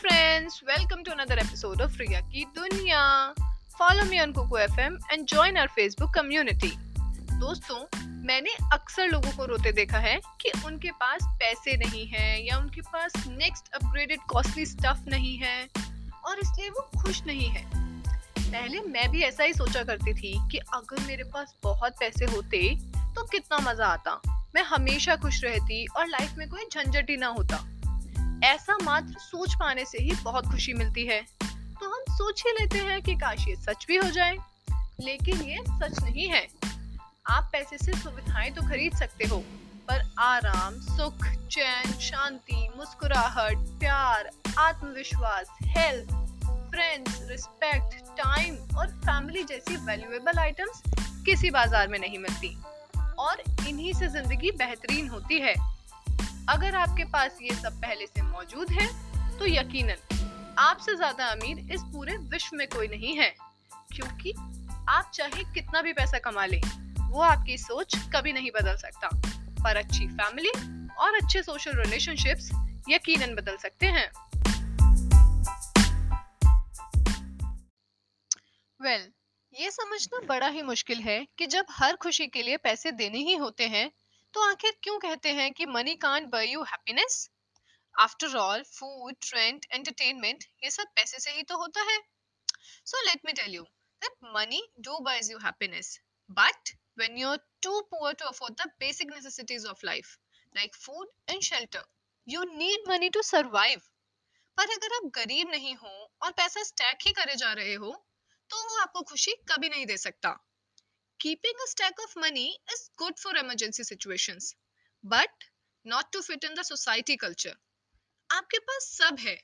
friends, welcome to another episode of Ruya Ki Duniya. Follow me on Coco FM and join our Facebook community. दोस्तों, मैंने अक्सर लोगों को रोते देखा है कि उनके पास पैसे नहीं है या उनके पास नेक्स्ट अपग्रेडेड कॉस्टली स्टफ नहीं है और इसलिए वो खुश नहीं है। पहले मैं भी ऐसा ही सोचा करती थी कि अगर मेरे पास बहुत पैसे होते तो कितना मजा आता, मैं हमेशा खुश रहती और लाइफ में कोई झंझट ही ना होता। ऐसा मात्र सोच पाने से ही बहुत खुशी मिलती है, तो हम सोच ही लेते हैं कि काश ये सच भी हो जाए, लेकिन ये सच नहीं है। आप पैसे से सुविधाएं तो खरीद सकते हो, पर आराम, सुख, चैन, शांति, मुस्कुराहट, प्यार, आत्मविश्वास, हेल्थ, फ्रेंड्स, रिस्पेक्ट, टाइम और फैमिली जैसी वैल्यूएबल आइटम्स किसी बाजार में नहीं मिलती और इन्हीं से जिंदगी बेहतरीन होती है। अगर आपके पास ये सब पहले से मौजूद है तो यकीनन आपसे ज्यादा अमीर इस पूरे विश्व में कोई नहीं है, क्योंकि आप चाहे कितना भी पैसा कमा लें, वो आपकी सोच कभी नहीं बदल सकता, पर अच्छी फैमिली और अच्छे सोशल रिलेशनशिप्स यकीनन बदल सकते हैं। Well, ये समझना बड़ा ही मुश्किल है कि जब हर खुशी के लिए पैसे देने ही होते हैं तो आखिर क्यों कहते हैं कि money can't buy you happiness. After all, food, rent, entertainment, ये सब पैसे से ही तो होता है। So let me tell you that money do buys you happiness, but when you are too poor to afford the basic necessities of life like food and shelter, you need money to survive. पर अगर आप गरीब नहीं हो और पैसा stack ही करे जा रहे हो तो वो आपको खुशी कभी नहीं दे सकता। Keeping a stack of money is good for emergency situations, but not to fit in the society culture. आपके पास सब है,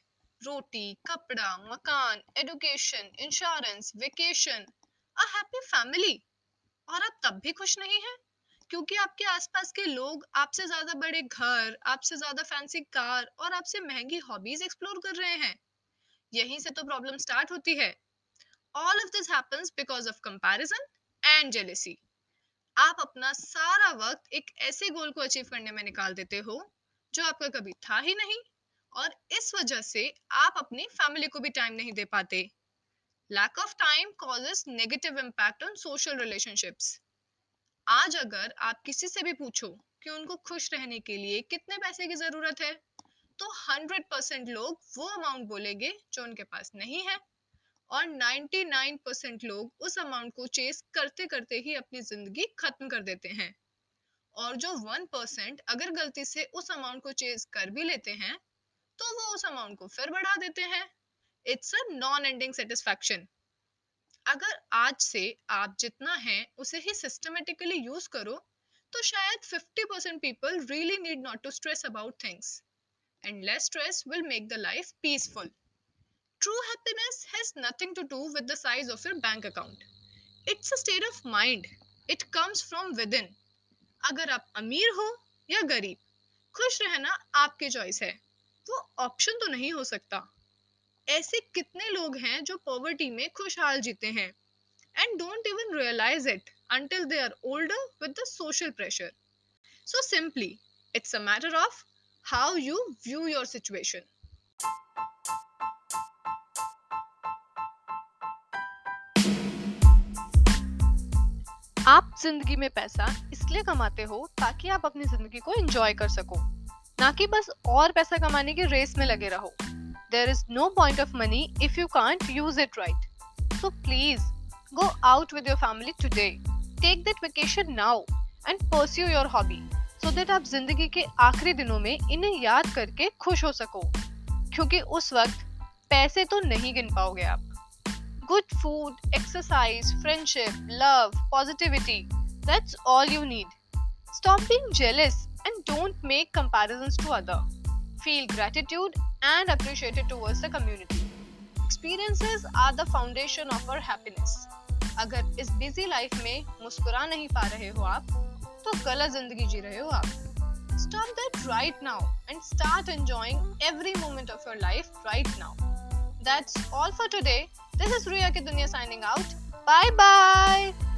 रोटी, कपड़ा, मकान, education, insurance, vacation, a happy family, और आप तब भी खुश नहीं हैं, क्योंकि आपके आसपास के लोग आपसे ज्यादा बड़े घर, आपसे ज्यादा फैंसी कार और आपसे महंगी हॉबीज एक्सप्लोर कर रहे हैं। यहीं से तो प्रॉब्लम स्टार्ट होती है। All of this happens because of comparison and jealousy. आप अपना सारा वक्त एक ऐसे गोल को अचीव करने में निकाल देते हो जो आपका कभी था ही नहीं, और इस वजह से आप अपनी फैमिली को भी टाइम नहीं दे पाते। Lack of time causes negative impact on social relationships. आज अगर आप किसी से भी पूछो कि उनको खुश रहने के लिए कितने पैसे की जरूरत है तो 100% लोग वो अमाउंट बोलेंगे जो उनके पास नहीं है, और 99% लोग उस अमाउंट को चेस करते करते ही अपनी जिंदगी खत्म कर देते हैं। और जो 1% अगर गलती से उस अमाउंट को चेस कर भी लेते हैं तो वो उस अमाउंट को फिर बढ़ा देते हैं। It's a non ending satisfaction. अगर आज से आप जितना है उसे ही सिस्टमेटिकली यूज करो तो शायद 50% people really need not to stress about things, and less stress will make the life peaceful. True happiness has nothing to do with the size of your bank account. It's a state of mind. It comes from within. अगर आप अमीर हो या गरीब, खुश रहना आपकी choice है, वो ऑप्शन तो नहीं हो सकता। ऐसे कितने लोग हैं जो पॉवर्टी में खुशहाल जीते हैं and don't even realize it until they are older with the social pressure. So simply, it's a matter of how you view your situation. आप जिंदगी में पैसा इसलिए कमाते हो ताकि आप अपनी जिंदगी को एंजॉय कर सको, ना कि बस और पैसा कमाने के रेस में लगे रहो। There is no point of money if you can't use it right. So please go out with your family today, take that vacation now and pursue your hobby, so that आप जिंदगी के आखिरी दिनों में इन्हें याद करके खुश हो सको, क्योंकि उस वक्त पैसे तो नहीं गिन पाओगे आप। Good food, exercise, friendship, love, positivity, that's all you need. Stop being jealous and don't make comparisons to other. Feel gratitude and appreciate it towards the community. Experiences are the foundation of our happiness. अगर इस busy life में मुस्कुरा नहीं पा रहे हो आप, तो गलत जिंदगी जी रहे हो आप। Stop that right now and start enjoying every moment of your life right now. That's all for today. This is Ruya Ki Duniya signing out. Bye bye.